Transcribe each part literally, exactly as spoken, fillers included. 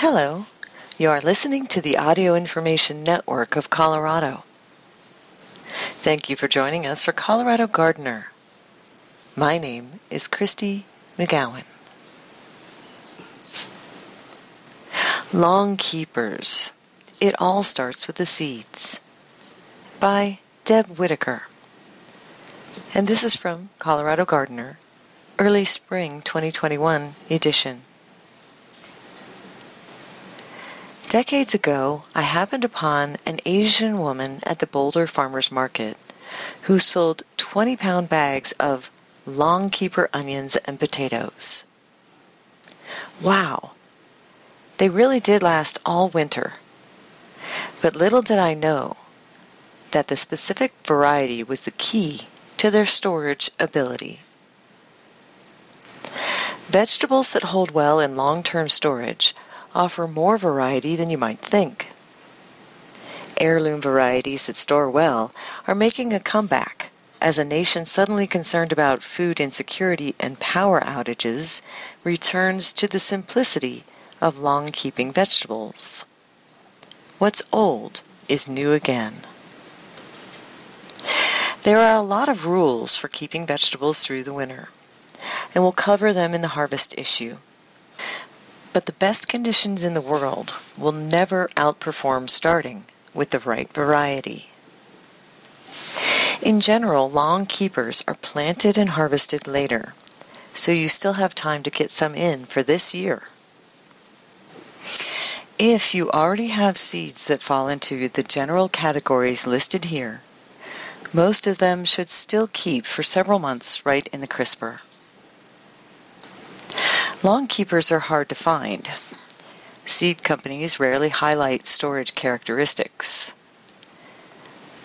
Hello, you are listening to the Audio Information Network of Colorado. Thank you for joining us for Colorado Gardener. My name is Christy McGowan. Long Keepers, It All Starts with the Seeds by Deb Whitaker. And this is from Colorado Gardener, Early Spring twenty twenty-one edition. Decades ago, I happened upon an Asian woman at the Boulder Farmers Market who sold twenty-pound bags of Long Keeper onions and potatoes. Wow! They really did last all winter. But little did I know that the specific variety was the key to their storage ability. Vegetables that hold well in long-term storage offer more variety than you might think. Heirloom varieties that store well are making a comeback as a nation suddenly concerned about food insecurity and power outages returns to the simplicity of long-keeping vegetables. What's old is new again. There are a lot of rules for keeping vegetables through the winter, and we'll cover them in the harvest issue. But the best conditions in the world will never outperform starting with the right variety. In general, long keepers are planted and harvested later, so you still have time to get some in for this year. If you already have seeds that fall into the general categories listed here, most of them should still keep for several months right in the crisper. Long keepers are hard to find. Seed companies rarely highlight storage characteristics.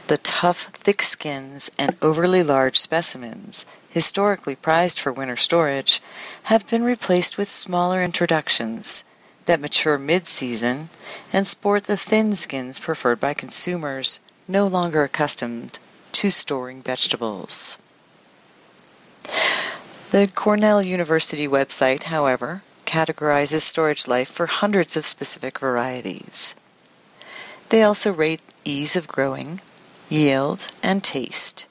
The tough, thick skins and overly large specimens, historically prized for winter storage, have been replaced with smaller introductions that mature mid-season and sport the thin skins preferred by consumers no longer accustomed to storing vegetables. The Cornell University website, however, categorizes storage life for hundreds of specific varieties. They also rate ease of growing, yield, and taste,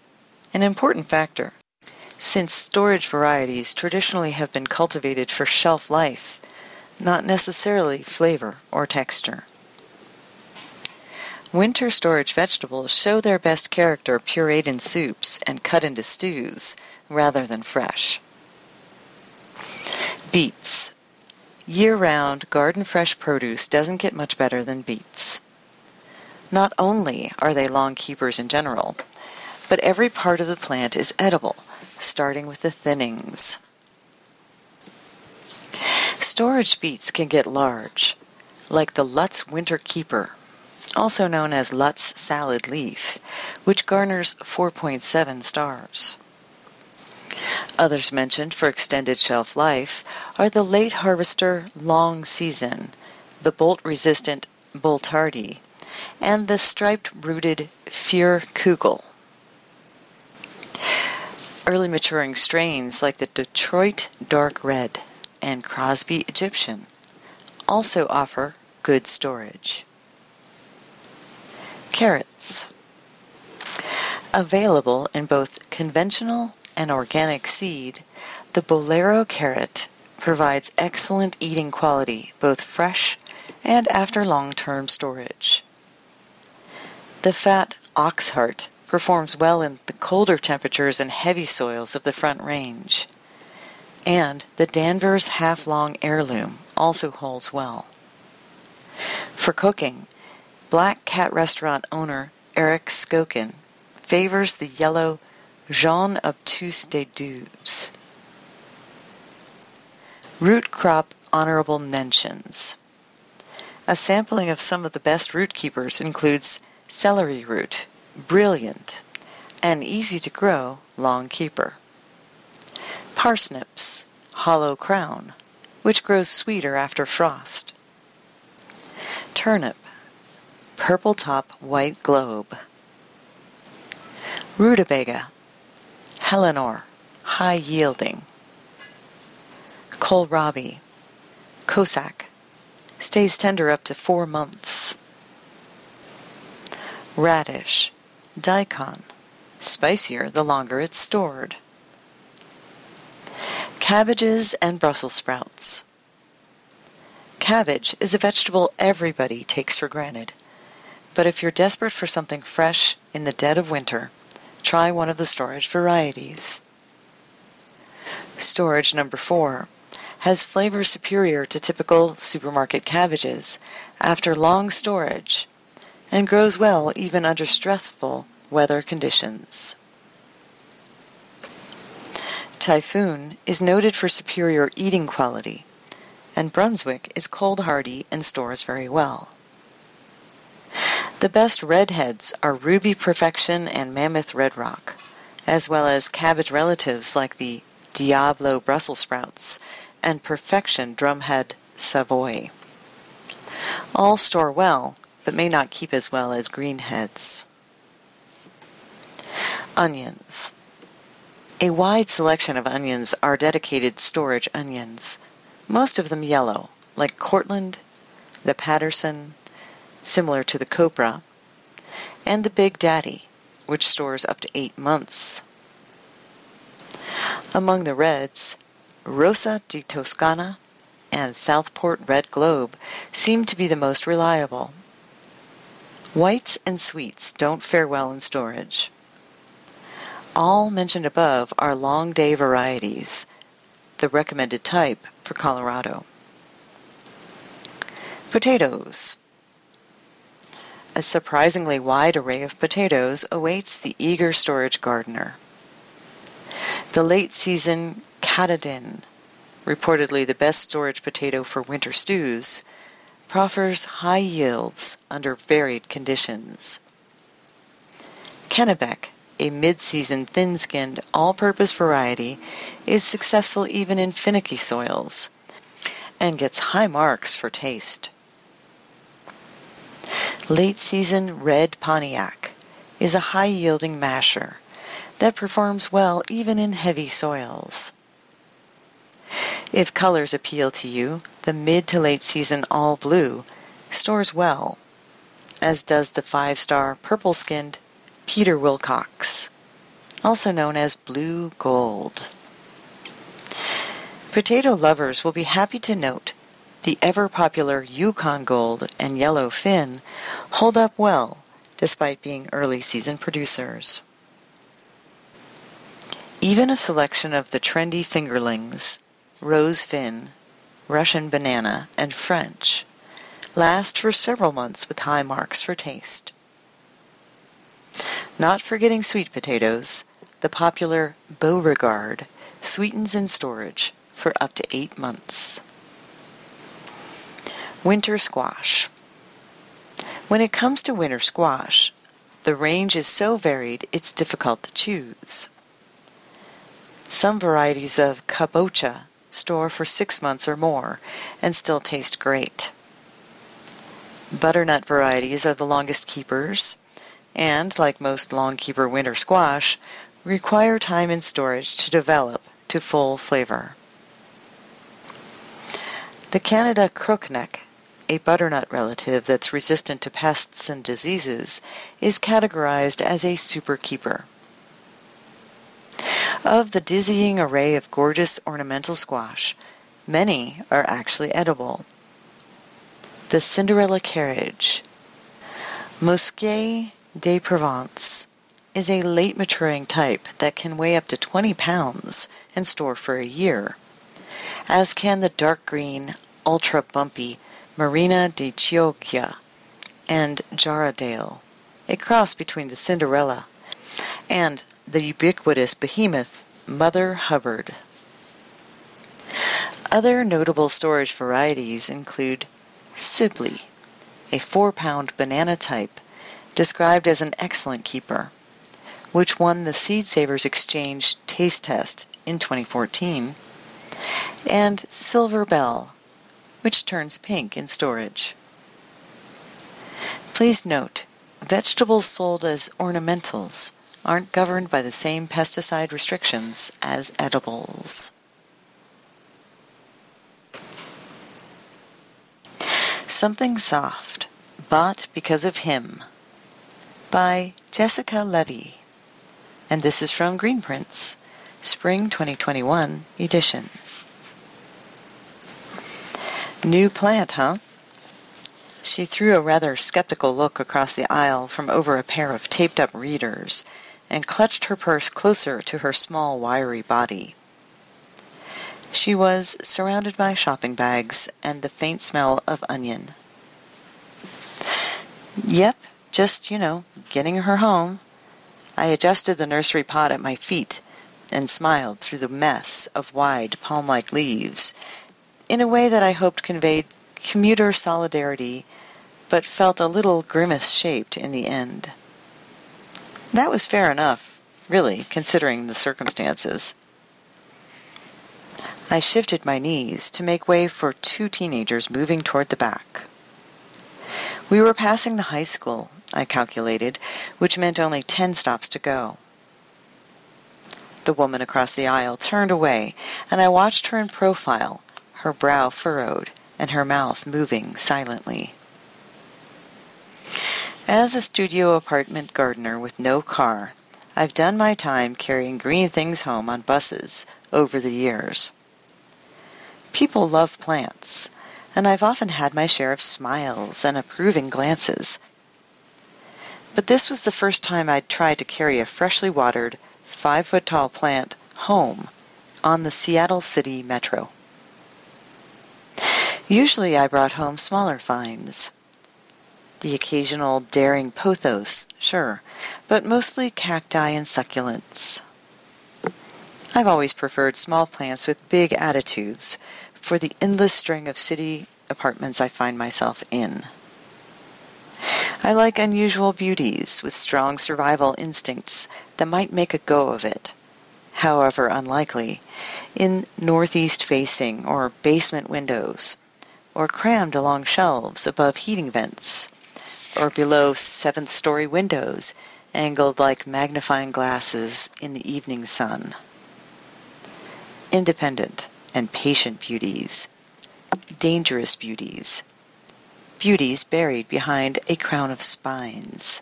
an important factor, since storage varieties traditionally have been cultivated for shelf life, not necessarily flavor or texture. Winter storage vegetables show their best character pureed in soups and cut into stews rather than fresh. Beets. Year-round, garden-fresh produce doesn't get much better than beets. Not only are they long keepers in general, but every part of the plant is edible, starting with the thinnings. Storage beets can get large, like the Lutz Winter Keeper, also known as Lutz Salad Leaf, which garners four point seven stars. Others mentioned for extended shelf life are the late harvester Long Season, the bolt-resistant Boltardi, and the striped-rooted Fuhrkugel. Early maturing strains like the Detroit Dark Red and Crosby Egyptian also offer good storage. Carrots. Available in both conventional and organic seed, the Bolero carrot provides excellent eating quality both fresh and after long-term storage. The fat oxheart performs well in the colder temperatures and heavy soils of the Front Range, and the Danvers half-long heirloom also holds well. For cooking, Black Cat restaurant owner Eric Skokin favors the yellow Jean Obtus de Deux. Root crop honorable mentions. A sampling of some of the best root keepers includes celery root, brilliant, an easy-to-grow long keeper. Parsnips, Hollow Crown, which grows sweeter after frost. Turnip, Purple-top White Globe. Rutabaga, Helenor, high-yielding. Kohlrabi, Cossack, Stays tender up to four months. Radish, daikon, spicier the longer it's stored. Cabbages and Brussels sprouts. Cabbage is a vegetable everybody takes for granted, but if you're desperate for something fresh in the dead of winter, try one of the storage varieties. Storage number four has flavors superior to typical supermarket cabbages after long storage and grows well even under stressful weather conditions. Typhoon is noted for superior eating quality, and Brunswick is cold-hardy and stores very well. The best redheads are Ruby Perfection and Mammoth Red Rock, as well as cabbage relatives like the Diablo Brussels sprouts and Perfection Drumhead Savoy. All store well, but may not keep as well as greenheads. Onions. A wide selection of onions are dedicated storage onions, most of them yellow, like Cortland, the Patterson, similar to the Copra, and the Big Daddy, which stores up to eight months. Among the reds, Rosa di Toscana and Southport Red Globe seem to be the most reliable. Whites and sweets don't fare well in storage. All mentioned above are long day varieties, the recommended type for Colorado. Potatoes. A surprisingly wide array of potatoes awaits the eager storage gardener. The late-season katadin, reportedly the best storage potato for winter stews, proffers high yields under varied conditions. Kennebec, a mid-season thin-skinned, all-purpose variety, is successful even in finicky soils and gets high marks for taste. Late-season red Pontiac is a high-yielding masher that performs well even in heavy soils. If colors appeal to you, the mid to late-season all blue stores well, as does the five-star purple-skinned Peter Wilcox, also known as blue gold. Potato lovers will be happy to note the ever-popular Yukon Gold and Yellow Fin hold up well despite being early-season producers. Even a selection of the trendy fingerlings, rose fin, Russian banana, and French, last for several months with high marks for taste. Not forgetting sweet potatoes, the popular Beauregard sweetens in storage for up to eight months. Winter squash. When it comes to winter squash, the range is so varied it's difficult to choose. Some varieties of kabocha store for six months or more and still taste great. Butternut varieties are the longest keepers and, like most long-keeper winter squash, require time in storage to develop to full flavor. The Canada crookneck, a butternut relative that's resistant to pests and diseases, is categorized as a super keeper. Of the dizzying array of gorgeous ornamental squash, many are actually edible. The Cinderella carriage, Musquet de Provence, is a late-maturing type that can weigh up to twenty pounds and store for a year, as can the dark green, ultra-bumpy Marina di Chioggia and Jarradale, a cross between the Cinderella and the ubiquitous behemoth Mother Hubbard. Other notable storage varieties include Sibley, a four-pound banana type described as an excellent keeper, which won the Seed Savers Exchange Taste Test in twenty fourteen, and Silver Bell, which turns pink in storage. Please note, vegetables sold as ornamentals aren't governed by the same pesticide restrictions as edibles. Something Soft, Bought Because of Him, by Jessica Levy. And this is from Greenprints, Spring twenty twenty-one edition. New plant, huh? She threw a rather skeptical look across the aisle from over a pair of taped-up readers and clutched her purse closer to her small, wiry body. She was surrounded by shopping bags and the faint smell of onion. Yep, just, you know, getting her home. I adjusted the nursery pot at my feet and smiled through the mess of wide, palm-like leaves in a way that I hoped conveyed commuter solidarity, but felt a little grimace-shaped in the end. That was fair enough, really, considering the circumstances. I shifted my knees to make way for two teenagers moving toward the back. We were passing the high school, I calculated, which meant only ten stops to go. The woman across the aisle turned away, and I watched her in profile, her brow furrowed, and her mouth moving silently. As a studio apartment gardener with no car, I've done my time carrying green things home on buses over the years. People love plants, and I've often had my share of smiles and approving glances. But this was the first time I'd tried to carry a freshly watered, five-foot-tall plant home on the Seattle City Metro. Usually I brought home smaller finds. The occasional daring pothos, sure, but mostly cacti and succulents. I've always preferred small plants with big attitudes for the endless string of city apartments I find myself in. I like unusual beauties with strong survival instincts that might make a go of it, however unlikely, in northeast-facing or basement windows, or crammed along shelves above heating vents, or below seventh-story windows angled like magnifying glasses in the evening sun. Independent and patient beauties, dangerous beauties, beauties buried behind a crown of spines.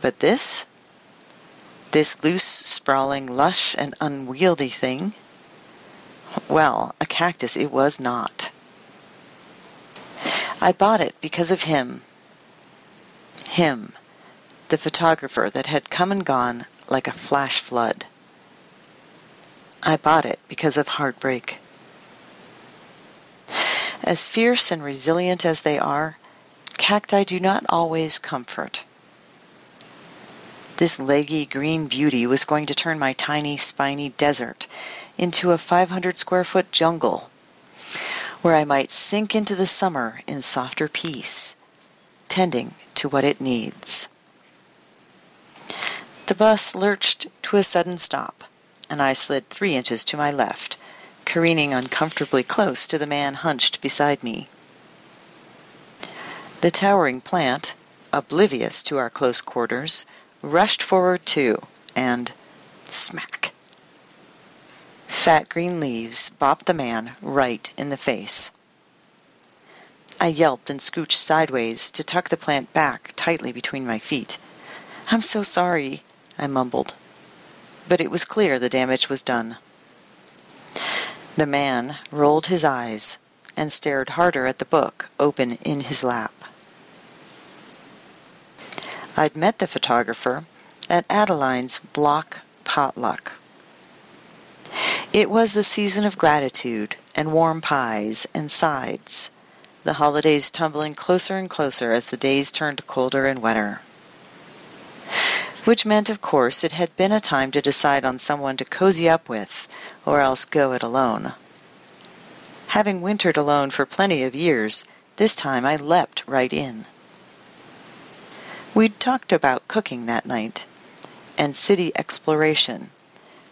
But this, this loose, sprawling, lush, and unwieldy thing, well, a cactus it was not. I bought it because of him. Him, the photographer that had come and gone like a flash flood. I bought it because of heartbreak. As fierce and resilient as they are, cacti do not always comfort. This leggy green beauty was going to turn my tiny, spiny desert into a five hundred square foot jungle, where I might sink into the summer in softer peace, tending to what it needs. The bus lurched to a sudden stop, and I slid three inches to my left, careening uncomfortably close to the man hunched beside me. The towering plant, oblivious to our close quarters, rushed forward too, and smack! Fat green leaves bopped the man right in the face. I yelped and scooched sideways to tuck the plant back tightly between my feet. "I'm so sorry," I mumbled, but it was clear the damage was done. The man rolled his eyes and stared harder at the book open in his lap. I'd met the photographer at Adeline's block potluck. It was the season of gratitude and warm pies and sides, the holidays tumbling closer and closer as the days turned colder and wetter. Which meant, of course, it had been a time to decide on someone to cozy up with, or else go it alone. Having wintered alone for plenty of years, this time I leapt right in. We'd talked about cooking that night, and city exploration,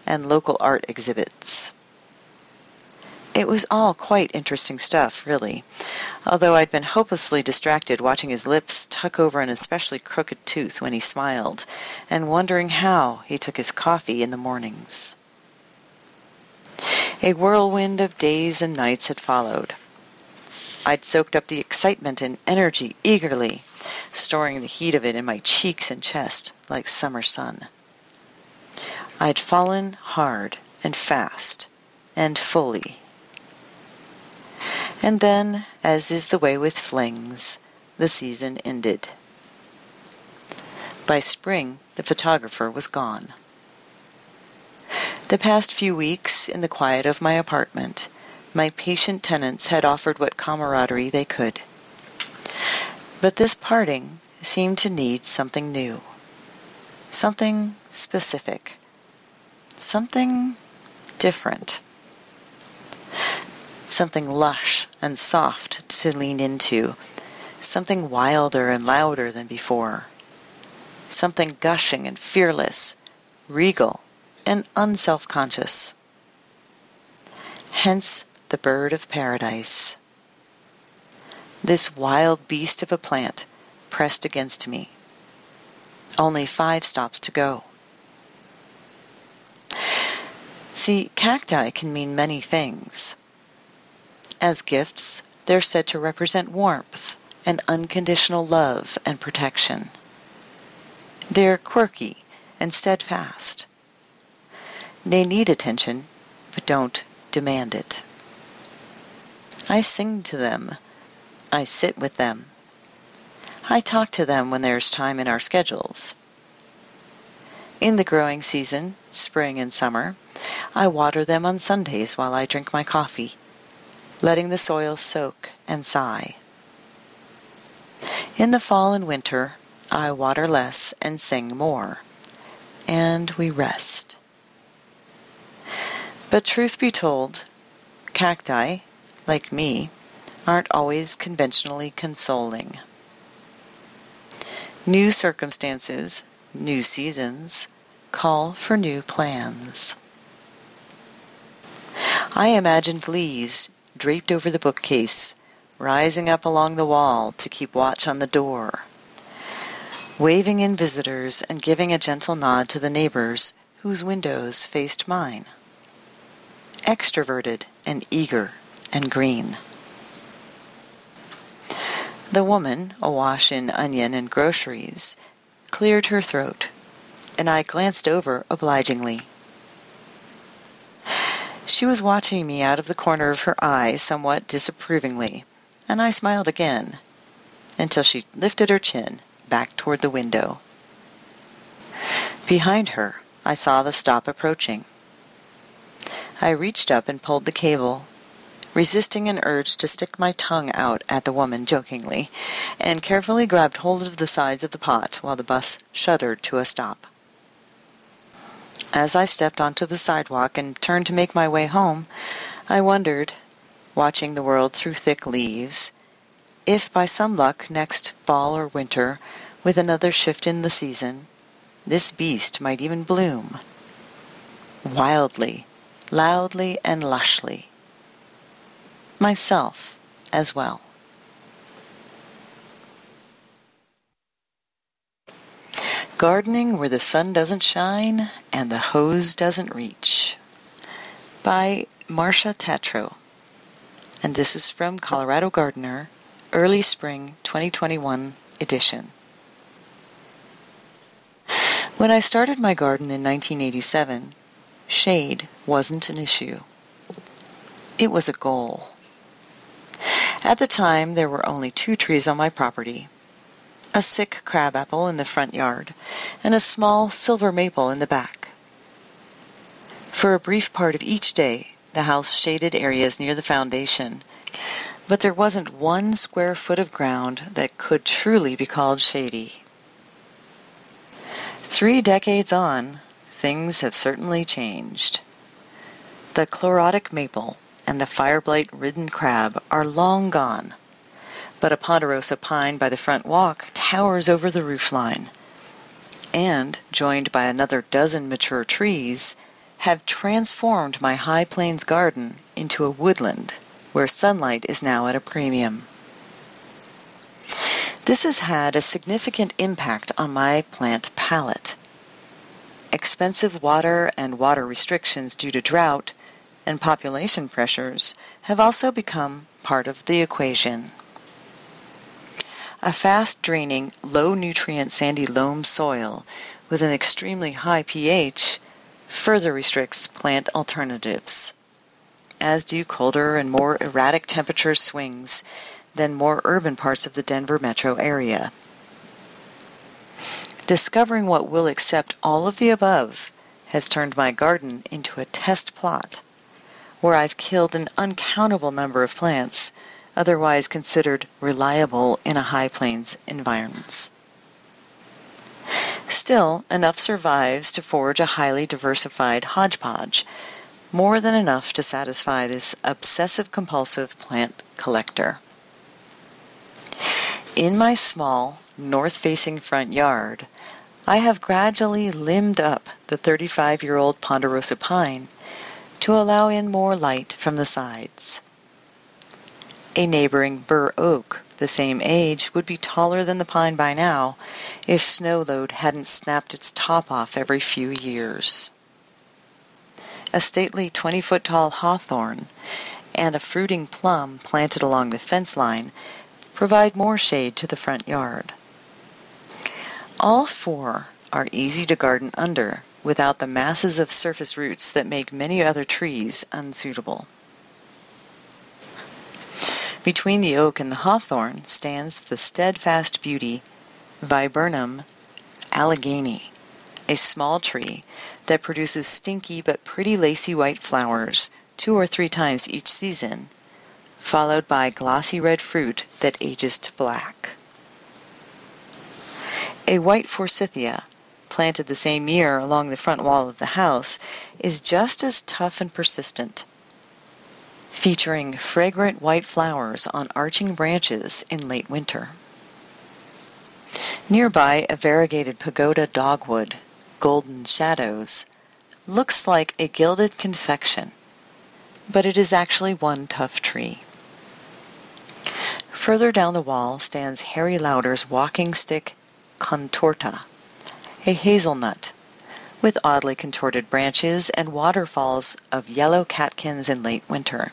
and local art exhibits. It was all quite interesting stuff, really, although I'd been hopelessly distracted watching his lips tuck over an especially crooked tooth when he smiled, and wondering how he took his coffee in the mornings. A whirlwind of days and nights had followed. I'd soaked up the excitement and energy eagerly, storing the heat of it in my cheeks and chest like summer sun. I'd fallen hard and fast and fully. And then, as is the way with flings, the season ended. By spring, the photographer was gone. The past few weeks, in the quiet of my apartment, my patient tenants had offered what camaraderie they could. But this parting seemed to need something new, something specific, something different, something lush and soft to lean into, something wilder and louder than before, something gushing and fearless, regal and unself-conscious. Hence the bird of paradise. This wild beast of a plant pressed against me. Only five stops to go. See, cacti can mean many things. As gifts, they're said to represent warmth and unconditional love and protection. They're quirky and steadfast. They need attention, but don't demand it. I sing to them. I sit with them. I talk to them when there's time in our schedules. In the growing season, spring and summer, I water them on Sundays while I drink my coffee, letting the soil soak and sigh. In the fall and winter, I water less and sing more, and we rest. But truth be told, cacti, like me, aren't always conventionally consoling. New circumstances, new seasons, call for new plans. I imagined leaves draped over the bookcase, rising up along the wall to keep watch on the door, waving in visitors and giving a gentle nod to the neighbors whose windows faced mine. Extroverted and eager and green. The woman, awash in onion and groceries, cleared her throat, and I glanced over obligingly. She was watching me out of the corner of her eye somewhat disapprovingly, and I smiled again, until she lifted her chin back toward the window. Behind her, I saw the stop approaching. I reached up and pulled the cable, resisting an urge to stick my tongue out at the woman jokingly, and carefully grabbed hold of the sides of the pot while the bus shuddered to a stop. As I stepped onto the sidewalk and turned to make my way home, I wondered, watching the world through thick leaves, if by some luck next fall or winter, with another shift in the season, this beast might even bloom. Wildly. Loudly and lushly. Myself as well. Gardening Where the Sun Doesn't Shine and the Hose Doesn't Reach by Marcia Tatro. And this is from Colorado Gardener, Early Spring twenty twenty-one edition. When I started my garden in nineteen eighty-seven, shade wasn't an issue. It was a goal. At the time, there were only two trees on my property, a sick crabapple in the front yard and a small silver maple in the back. For a brief part of each day, the house shaded areas near the foundation, but there wasn't one square foot of ground that could truly be called shady. Three decades on, things have certainly changed. The chlorotic maple and the fireblight-ridden crab are long gone, but a ponderosa pine by the front walk towers over the roofline, and, joined by another dozen mature trees, have transformed my High Plains garden into a woodland where sunlight is now at a premium. This has had a significant impact on my plant palette. Expensive water and water restrictions due to drought and population pressures have also become part of the equation. A fast-draining, low-nutrient sandy loam soil with an extremely high pH further restricts plant alternatives, as do colder and more erratic temperature swings than more urban parts of the Denver metro area. Discovering what will accept all of the above has turned my garden into a test plot, where I've killed an uncountable number of plants otherwise considered reliable in a high plains environments. Still, enough survives to forge a highly diversified hodgepodge, more than enough to satisfy this obsessive-compulsive plant collector. In my small, north-facing front yard, I have gradually limbed up the thirty-five-year-old ponderosa pine to allow in more light from the sides. A neighboring bur oak the same age would be taller than the pine by now if snow load hadn't snapped its top off every few years. A stately twenty-foot-tall hawthorn and a fruiting plum planted along the fence line provide more shade to the front yard. All four are easy to garden under without the masses of surface roots that make many other trees unsuitable. Between the oak and the hawthorn stands the steadfast beauty Viburnum allegheny, a small tree that produces stinky but pretty lacy white flowers two or three times each season, followed by glossy red fruit that ages to black. A white forsythia, planted the same year along the front wall of the house, is just as tough and persistent, featuring fragrant white flowers on arching branches in late winter. Nearby, a variegated pagoda dogwood, Golden Shadows, looks like a gilded confection, but it is actually one tough tree. Further down the wall stands Harry Lauder's walking stick Contorta, a hazelnut, with oddly contorted branches and waterfalls of yellow catkins in late winter.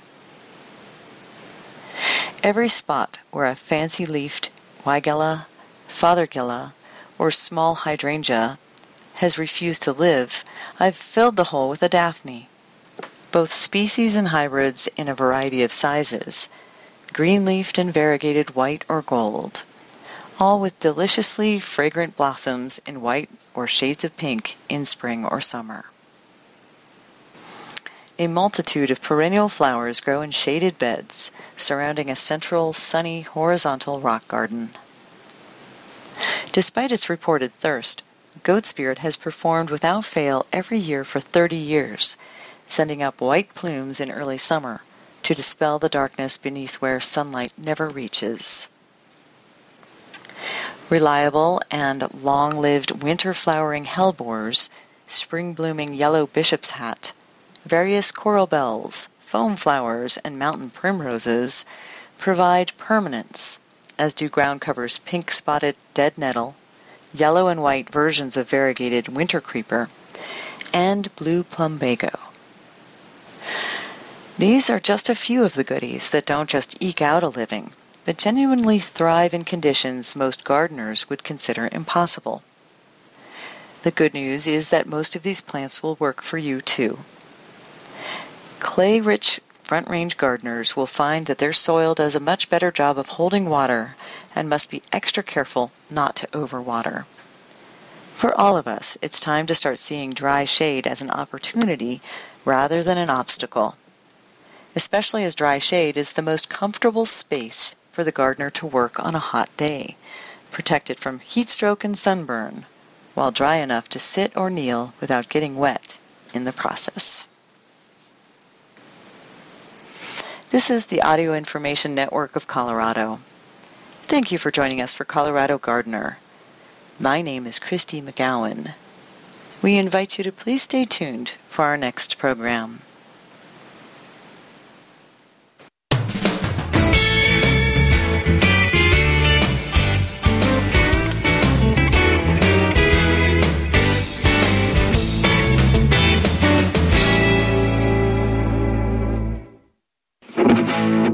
Every spot where a fancy-leafed Weigela, Fothergilla, or small hydrangea has refused to live, I've filled the hole with a Daphne, both species and hybrids in a variety of sizes, green-leafed and variegated white or gold, all with deliciously fragrant blossoms in white or shades of pink in spring or summer. A multitude of perennial flowers grow in shaded beds, surrounding a central, sunny, horizontal rock garden. Despite its reported thirst, goat spirit has performed without fail every year for thirty years, sending up white plumes in early summer to dispel the darkness beneath where sunlight never reaches. Reliable and long-lived winter-flowering hellebores, spring-blooming yellow bishop's hat, various coral bells, foam flowers, and mountain primroses provide permanence, as do ground covers pink-spotted dead nettle, yellow and white versions of variegated winter creeper, and blue plumbago. These are just a few of the goodies that don't just eke out a living, but genuinely thrive in conditions most gardeners would consider impossible. The good news is that most of these plants will work for you, too. Clay-rich Front Range gardeners will find that their soil does a much better job of holding water and must be extra careful not to overwater. For all of us, it's time to start seeing dry shade as an opportunity rather than an obstacle, especially as dry shade is the most comfortable space for the gardener to work on a hot day, protected from heat stroke and sunburn, while dry enough to sit or kneel without getting wet in the process. This is the Audio Information Network of Colorado. Thank you for joining us for Colorado Gardener. My name is Christy McGowan. We invite you to please stay tuned for our next program.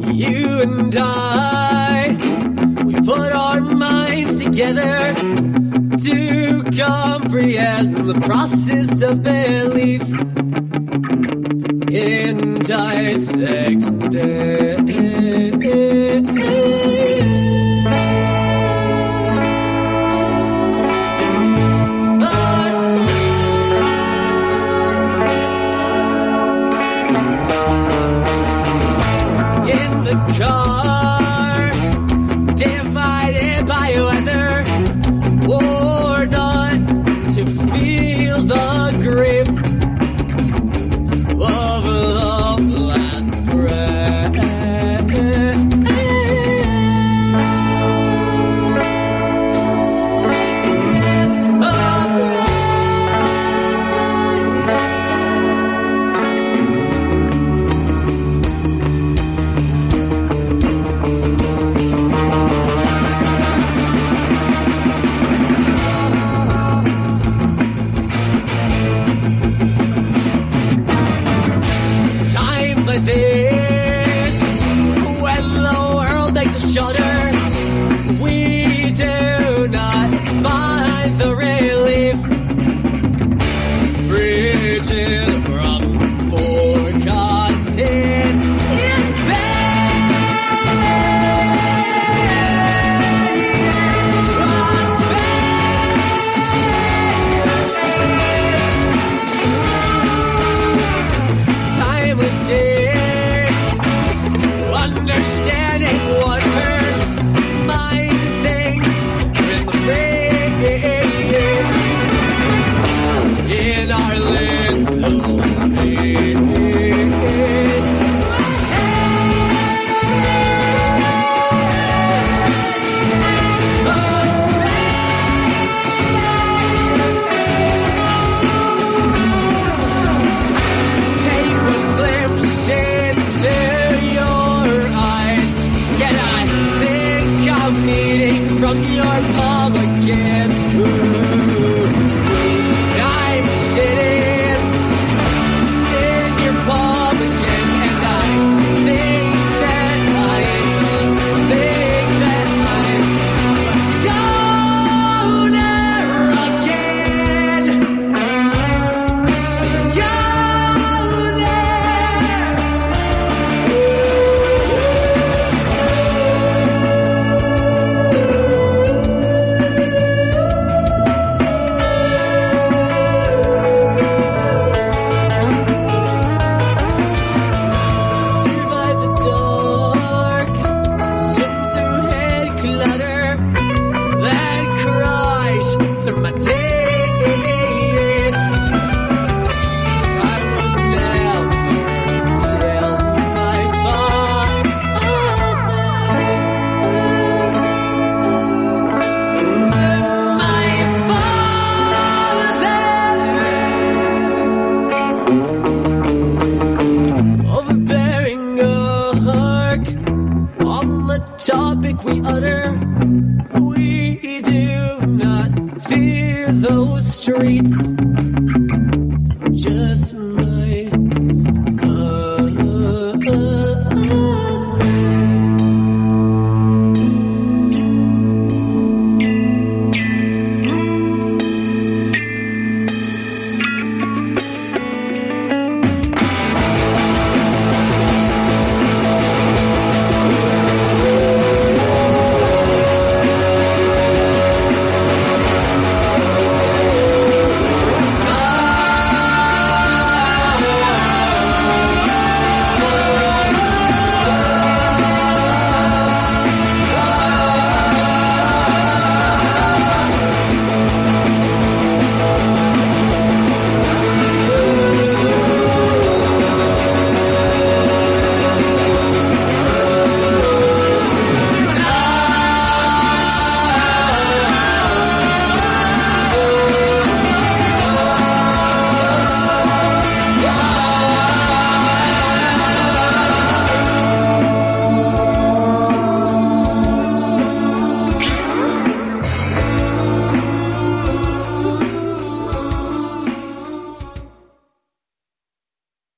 You you and I, we put our minds together to comprehend the process of belief in dissect day. Car divided by weather or not to feel the grip of love last streets.